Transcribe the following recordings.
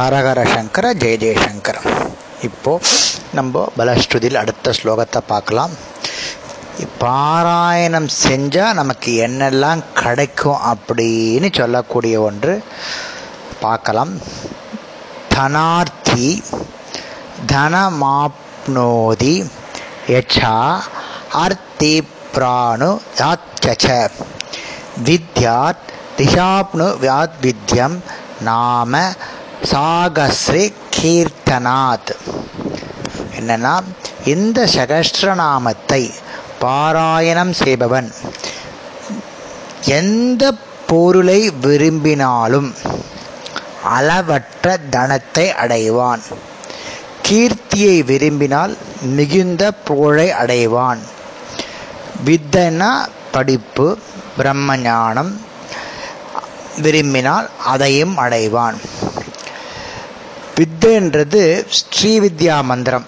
ஹரஹர சங்கர ஜெய ஜெயசங்கர். இப்போது நம்ம பலஸ்ருதியில் அடுத்த ஸ்லோகத்தை பார்க்கலாம். பாராயணம் செஞ்சால் நமக்கு என்னெல்லாம் கிடைக்கும் அப்படின்னு சொல்லக்கூடிய ஒன்று பார்க்கலாம். தனார்த்தி தனமாப்னோதி யச்சா அர்த்தி பிராணு யாச்ச வித்யாத் திஷாப்னு வியாத் வித்யம் நாம சாகஸ்ரீ கீர்த்தனாத். என்னன்னா, இந்த சகஸ்ரநாமத்தை பாராயணம் செய்பவன் எந்த பொருளை விரும்பினாலும் அளவற்ற தனத்தை அடைவான். கீர்த்தியை விரும்பினால் மிகுந்த புகழை அடைவான். வித்தனா படிப்பு, பிரம்ம ஞானம் விரும்பினால் அதையும் அடைவான். வித்தைன்றது ஸ்ரீவித்யா மந்திரம்.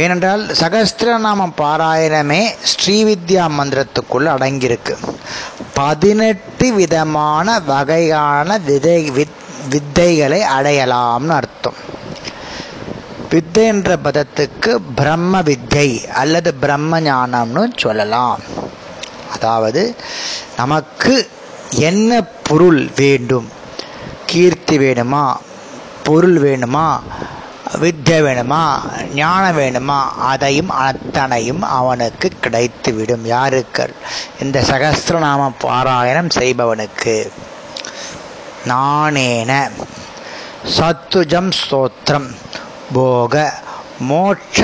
ஏனென்றால் சகஸ்திரநாம பாராயணமே ஸ்ரீவித்யா மந்திரத்துக்குள் அடங்கியிருக்கு. 18 விதமான வகையான வித்தைகளை அடையலாம்னு அர்த்தம். வித்தை என்ற பதத்துக்கு பிரம்ம வித்தை அல்லது பிரம்ம ஞானம்னு சொல்லலாம். அதாவது நமக்கு என்ன பொருள் வேண்டும், கீர்த்தி வேணுமா, பொருள் வேணுமா, வித்தை வேணுமா, ஞானம் வேணுமா, அதையும் அத்தனையும் அவனுக்கு கிடைத்துவிடும். யாருக்கு? இந்த சகஸ்திரநாம பாராயணம் செய்பவனுக்கு. நானேன சத்துஜம் ஸ்தோத்திரம் போக மோட்ச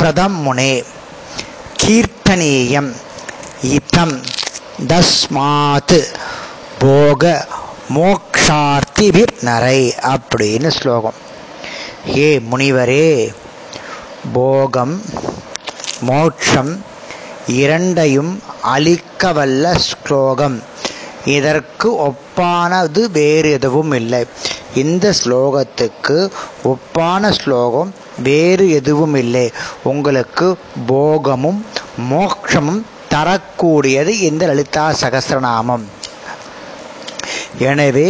பிரதம் முனே கீர்த்தனீயம் இதம் தஸ்மாத் போக மோக்ஷார்த்திபி நரை அப்படின்னு ஸ்லோகம். ஏ முனிவரே, போகம் மோட்சம் இரண்டையும் அளிக்க வல்ல ஸ்லோகம், இதற்கு ஒப்பானது வேறு எதுவும் இல்லை. இந்த ஸ்லோகத்துக்கு ஒப்பான ஸ்லோகம் வேறு எதுவும் இல்லை. உங்களுக்கு போகமும் மோட்சமும் தரக்கூடியது இந்த லலிதா சகஸ்ரநாமம். எனவே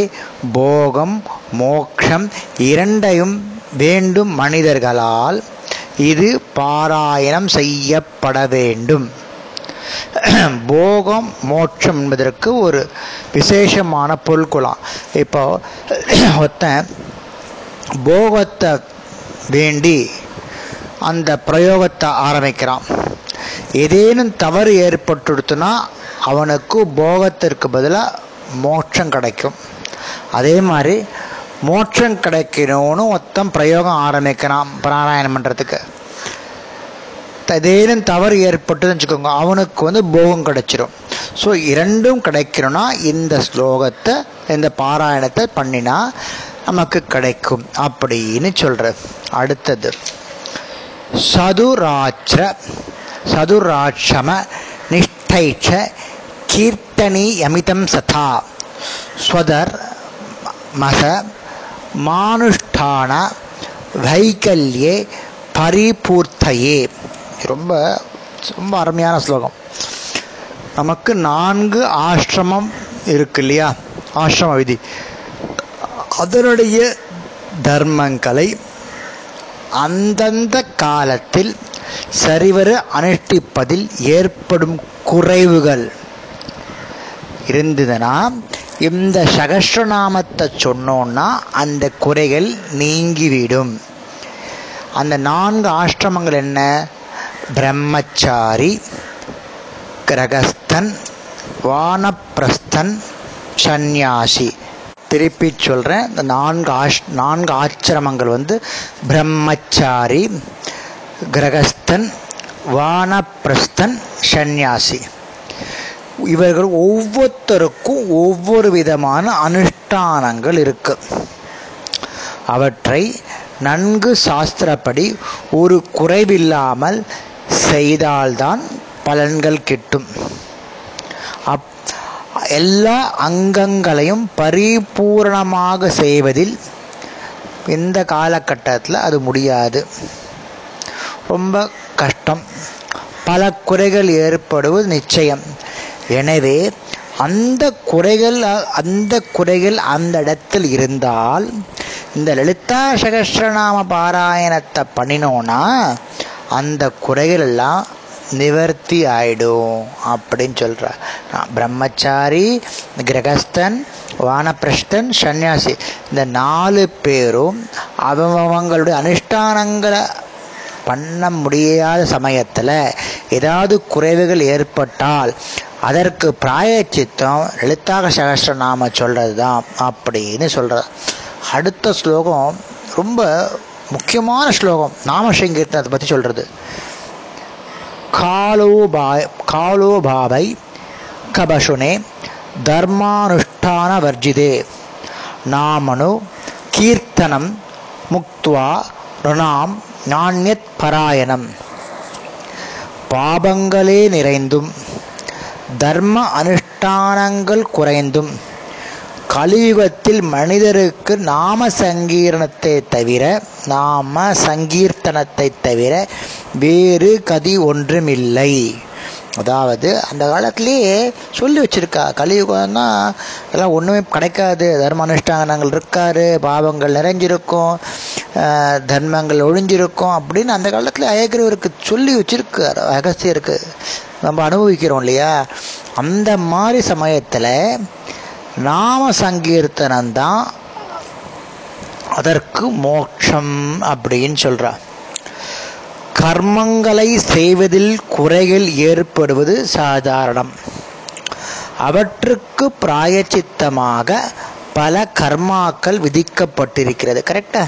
போகம் மோட்சம் இரண்டையும் வேண்டும் மனிதர்களால் இது பாராயணம் செய்யப்பட வேண்டும். போகம் மோட்சம் என்பதற்கு ஒரு விசேஷமான பொருட்குலாம். இப்போ ஒருத்தன் போகத்தை வேண்டி அந்த பிரயோகத்தை ஆரம்பிக்கிறான். ஏதேனும் தவறு ஏற்பட்டுடுத்துனா அவனுக்கு போகத்திற்கு பதிலாக மோட்சம் கிடைக்கும். அதே மாதிரி மோட்சம் கிடைக்கணும்னு ஒருத்தன் பிரயோகம் ஆரம்பிக்கிறான் பாராயணம் பண்ணுறதுக்கு. ஏதேனும் தவறு ஏற்பட்டுன்னு வச்சுக்கோங்க, அவனுக்கு போகம் கிடைச்சிடும். ஸோ இரண்டும் கிடைக்கணும்னா இந்த ஸ்லோகத்தை, இந்த பாராயணத்தை பண்ணினா நமக்கு கிடைக்கும் அப்படின்னு சொல்ற. அடுத்தது சதுராட்சம நிஷ்டைச்ச கீர்த்தனி அமிதம் சதா ஸ்வதர் மச மானுஷ்டான வைகல்யே பரிபூர்த்தையே. ரொம்ப ரொம்ப அருமையான ஸ்லோகம். நமக்கு 4 ஆசிரமம் இருக்கு இல்லையா, ஆசிரம விதி. அதனுடைய தர்மங்களை அந்தந்த காலத்தில் சரிவர அனுஷ்டிப்பதில் ஏற்படும் குறைவுகள் இருந்ததுன்னா இந்த சகஸ்ரநாமத்தை சொன்னோன்னா அந்த குறைகள் நீங்கிவிடும். அந்த 4 ஆஷ்டிரமங்கள் என்ன? பிரம்மச்சாரி, கிரகஸ்தன், வானப்பிரஸ்தன், சந்நியாசி. திருப்பி சொல்கிறேன், இந்த 4 ஆசிரமங்கள் பிரம்மச்சாரி, கிரகஸ்தன், வானப்பிரஸ்தன், சந்நியாசி. இவர்கள் ஒவ்வொருத்தருக்கும் ஒவ்வொரு விதமான அனுஷ்டானங்கள் இருக்கு. அவற்றை நன்கு சாஸ்திரப்படி ஒரு குறைவில்லாமல் செய்தால்தான் பலன்கள் கிட்டும். எல்லா அங்கங்களையும் பரிபூர்ணமாக செய்வதில் இந்த காலகட்டத்தில் அது முடியாது, ரொம்ப கஷ்டம். பல குறைகள் ஏற்படுவது நிச்சயம். எனவே அந்த குறைகள் அந்த இடத்தில் இருந்தால் இந்த லலிதா சகஸ்ரநாம பாராயணத்தை பண்ணினோன்னா அந்த குறைகள் எல்லாம் நிவர்த்தி ஆயிடும் அப்படின்னு சொல்கிறார். பிரம்மச்சாரி, கிரகஸ்தன், வானப்பிரஷ்டன், சன்னியாசி இந்த 4 பேரும் அவங்களுடைய அனுஷ்டானங்களை பண்ண முடியாத சமயத்தில் ஏதாவது குறைவுகள் ஏற்பட்டால் அதற்கு பிராயச்சித்தம் லலிதா சகஸ்ரநாம சொல்கிறது தான் அப்படின்னு சொல்கிறார். அடுத்த ஸ்லோகம் ரொம்ப முக்கியமான ஸ்லோகம், நாமசங்கீர்த்தனத்தை பற்றி சொல்கிறது. காலோபாவை கபசுனே தர்மானுஷ்டான வர்ஜிதே நாமனு கீர்த்தனம் முக்துவா ருணாம் நாண்யத் பராயணம். பாபங்களே நிறைந்தும் தர்ம அனுஷ்டானங்கள் குறைந்தும் கலியுகத்தில் மனிதருக்கு நாம சங்கீர்த்தனத்தை தவிர வேறு கதி ஒன்றும் இல்லை. அதாவது அந்த காலத்திலேயே சொல்லி வச்சுருக்கா, கலியுகம்னா இதெல்லாம் ஒன்றுமே கிடைக்காது, தர்ம அனுஷ்டானங்கள் இருக்காரு, பாவங்கள் நிறைஞ்சிருக்கும், தர்மங்கள் ஒழிஞ்சிருக்கும் அப்படின்னு அந்த காலத்தில் அயக்கிரவருக்கு சொல்லி வச்சுருக்கார். அகஸ்தியருக்கு நம்ம அனுபவிக்கிறோம் இல்லையா? அந்த மாதிரி சமயத்தில் நாம சங்கீர்த்தனம்தான் அதற்கு மோட்சம் அப்படின்னு சொல்றா. கர்மங்களை செய்வதில் குறைகள் ஏற்படுவது சாதாரணம். அவற்றுக்கு பிராயச்சித்தமாக பல கர்மாக்கள் விதிக்கப்பட்டிருக்கிறது. கரெக்டா?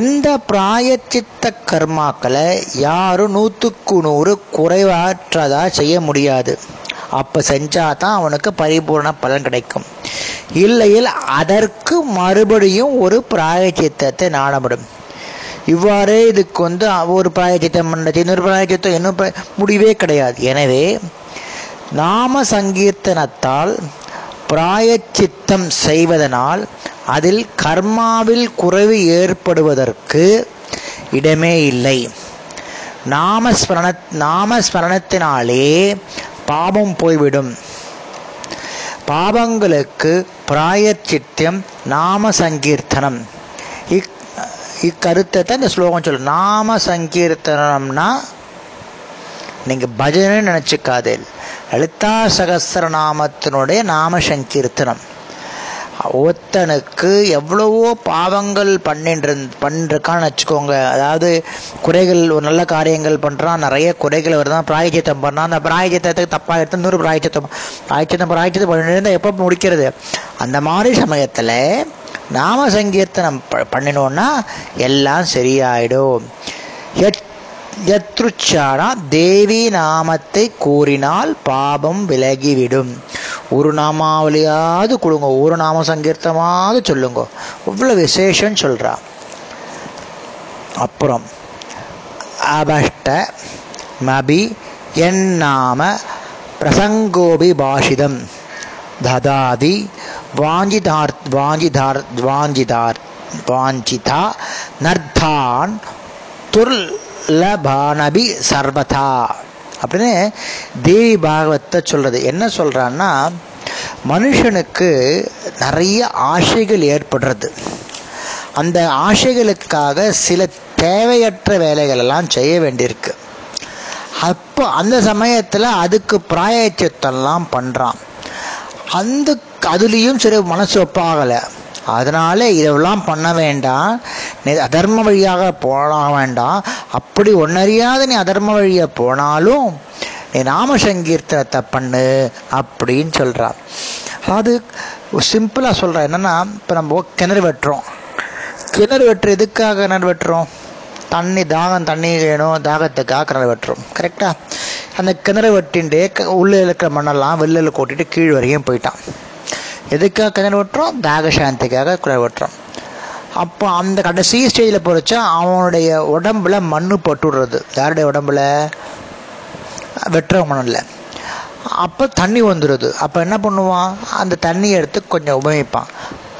இந்த பிராயச்சித்த கர்மாக்களை யாரும் 100க்கு 100 குறைவாற்றதா செய்ய முடியாது. அப்போ செஞ்சாதான் அவனுக்கு பரிபூர்ண பலன் கிடைக்கும். இல்லையில் அதற்கு மறுபடியும் ஒரு பிராயச்சித்தத்தை நாடப்படும். இவ்வாறே இதுக்கு ஒரு பிராயச்சித்தம் பண்ணச்சு, இன்னொரு பிராயச்சித்தம், இன்னொரு முடிவே கிடையாது. எனவே நாம சங்கீர்த்தனத்தால் பிராயச்சித்தம் செய்வதனால் அதில் கர்மாவில் குறைவு ஏற்படுவதற்கு இடமே இல்லை. நாமஸ்மரணத்தினாலே பாபம் போய்விடும். பாபங்களுக்கு பிராயச்சித்தம் நாம சங்கீர்த்தனம். இக்கருத்தை தான் இந்த ஸ்லோகம் சொல்லு. நாம சங்கீர்த்தனம்னா நீங்கள் பஜனை நினச்சிக்காதே, லலிதா சகஸ்ரநாமத்தினுடைய நாம சங்கீர்த்தனம். ஒருத்தனுக்கு எவ்வளவோ பாவங்கள் பண்ணிருக்கான்னு வச்சுக்கோங்க. அதாவது குறைகள், ஒரு நல்ல காரியங்கள் பண்ணுறான், நிறைய குறைகள் வருதான், பிராயச்சித்தம் பண்ணான், அந்த பிராயச்சித்தத்துக்கு தப்பாக எடுத்து இன்னொரு பிராயச்சித்தம் பண்ணிருந்தால் எப்போ முடிக்கிறது? அந்த மாதிரி சமயத்தில் நாம சங்கீர்த்தனம் பண்ணினோன்னா எல்லாம் சரியாயிடும். யத்ருச்சானா தேவி நாமத்தை கூறினால் பாபம் விலகிவிடும். ஒரு நாமாவளியாவது கொடுங்க, ஒரு நாம சங்கீர்த்தமாவது சொல்லுங்க. இவ்வளோ விசேஷன்னு சொல்கிறா. அப்புறம் அபஷ்ட மபி என் நாம பிரசங்கோபி பாஷிதம் ததாதி வாஞ்சிதார் வாஞ்சிதார் வாஞ்சிதார் வாஞ்சிதா நர்தான் துர்ல் லபானபி சர்வதா அப்படின்னு தேவி பாகவத்தை சொல்கிறது. என்ன சொல்கிறான்னா, மனுஷனுக்கு நிறைய ஆசைகள் ஏற்படுறது. அந்த ஆசைகளுக்காக சில தேவையற்ற வேலைகளெல்லாம் செய்ய வேண்டியிருக்கு. அப்போ அந்த சமயத்தில் அதுக்கு பிராயச்சித்தம்லாம் பண்ணுறான். அதுலேயும் சரி மனசு ஒப்பாகலை. அதனால இதெல்லாம் பண்ண வேண்டாம், நீ அதர்ம வழியாக போக வேண்டாம். அப்படி ஒன்னறியாத நீ அதர்ம வழியை போனாலும் நீ நாம சங்கீர்த்தனத்தை பண்ணு அப்படின்னு சொல்கிறான். அது சிம்பிளாக சொல்கிறா. என்னென்னா, இப்போ நம்ம கிணறு வெட்டுறோம். எதுக்காக கிணறு வெட்டுறோம்? தண்ணி வேணும், தாகத்துக்காக கிணறு வெட்டுறோம். கரெக்டாக? அந்த கிணறு வெட்டின்ட்டு உள்ளே இருக்கிற மண்ணெல்லாம் வெளியில் கொட்டிட்டு கீழ் வரையும் போயிட்டான். எதுக்காக கிணறு வெட்டுறோம்? தாகசாந்திக்காக கிணறு வெட்டுறோம். அப்போ அந்த கடைசி ஸ்டேஜில் போறச்சா அவனுடைய உடம்புல மண்ணு பட்டுடுறது. யாருடைய உடம்புல? வெட்டுற மண்ணில். அப்போ தண்ணி வந்துடுது. அப்போ என்ன பண்ணுவான்? அந்த தண்ணியை எடுத்து கொஞ்சம் உபயோகிப்பான்.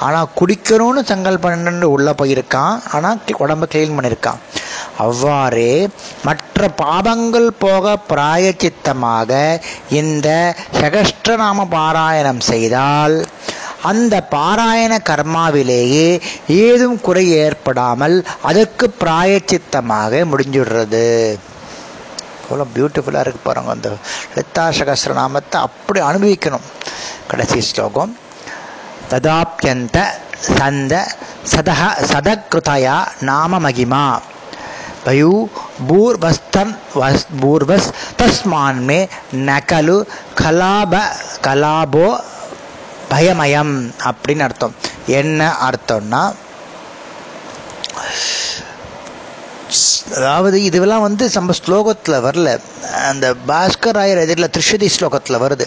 ஆனால் குடிக்கணும்னு சங்கல்பம் உள்ளே போயிருக்கான், ஆனால் உடம்பை கிளீன் பண்ணியிருக்கான். அவ்வாறே மற்ற பாபங்கள் போக பிராயச்சித்தமாக இந்த சகஸ்ரநாம பாராயணம் செய்தால் அந்த பாராயண கர்மாவிலேயே ஏதும் குறை ஏற்படாமல் அதற்கு பிராயச்சித்தமாக முடிஞ்சுடுறது. அவ்வளோ பியூட்டிஃபுல்லாக இருக்கு பாருங்க. அந்த லலிதா சகஸ்ரநாமத்தை அப்படி அனுபவிக்கணும். கடைசி ஸ்லோகம் ததாப்யந்த சந்த சத சதகிருதயா நாம மகிமா பயூ பூர்வஸ்தன் பூர்வஸ் தஸ்மான்மே நகலு கலாப கலாபோ பயமயம் அப்படின்னு அர்த்தம். என்ன அர்த்தம்னா, அதாவது இதுவெல்லாம் வந்து நம்ம ஸ்லோகத்தில் வரல, அந்த பாஸ்கர் ராயர் எதிரில் திருஷதி ஸ்லோகத்தில் வருது.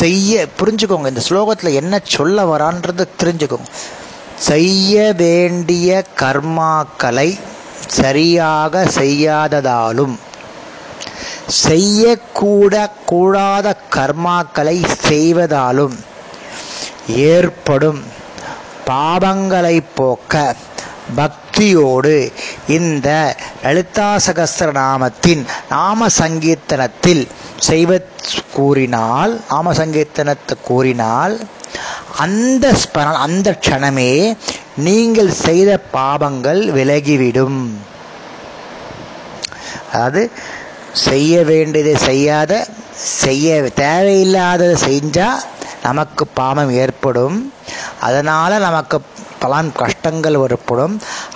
செய்ய புரிஞ்சுக்கோங்க, இந்த ஸ்லோகத்தில் என்ன சொல்ல வரான்றதை தெரிஞ்சுக்கோங்க. செய்ய வேண்டிய கர்மாக்களை சரியாக செய்யாததாலும் செய்யக்கூடாத கர்மாக்களை செய்வதாலும் ஏற்படும் பாபங்களை போக்க பக்தியோடு இந்த லலிதா சகஸ்ரநாமத்தின் நாம சங்கீர்த்தனத்தில் நாம சங்கீர்த்தனத்தை கூறினால் அந்த ஸ்மரண அந்த க்ஷணமே நீங்கள் செய்த பாபங்கள் விலகிவிடும். அதாவது செய்ய வேண்டியதை செய்யாத, செய்ய தேவையில்லாததை செஞ்சால் நமக்கு பாவம் ஏற்படும், அதனால் நமக்கு பல கஷ்டங்கள் ஏற்படும்.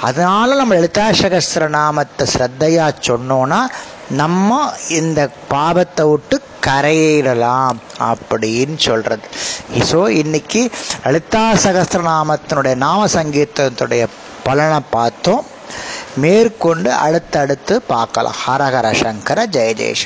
அதனால் நம்ம லலிதா சகஸ்ரநாமத்தை ஸ்ரத்தையாக சொன்னோன்னா நம்ம இந்த பாவத்தை விட்டு கரையிடலாம் அப்படின்னு சொல்கிறது. ஸோ இன்னைக்கு லலிதா சகஸ்ரநாமத்தினுடைய நாம சங்கீர்த்தனுடைய பலனை பார்த்தோம். மேற்கொண்டு அடுத்தடுத்து பார்க்கலாம். ஹரஹர சங்கர ஜெய ஜெய சங்கர.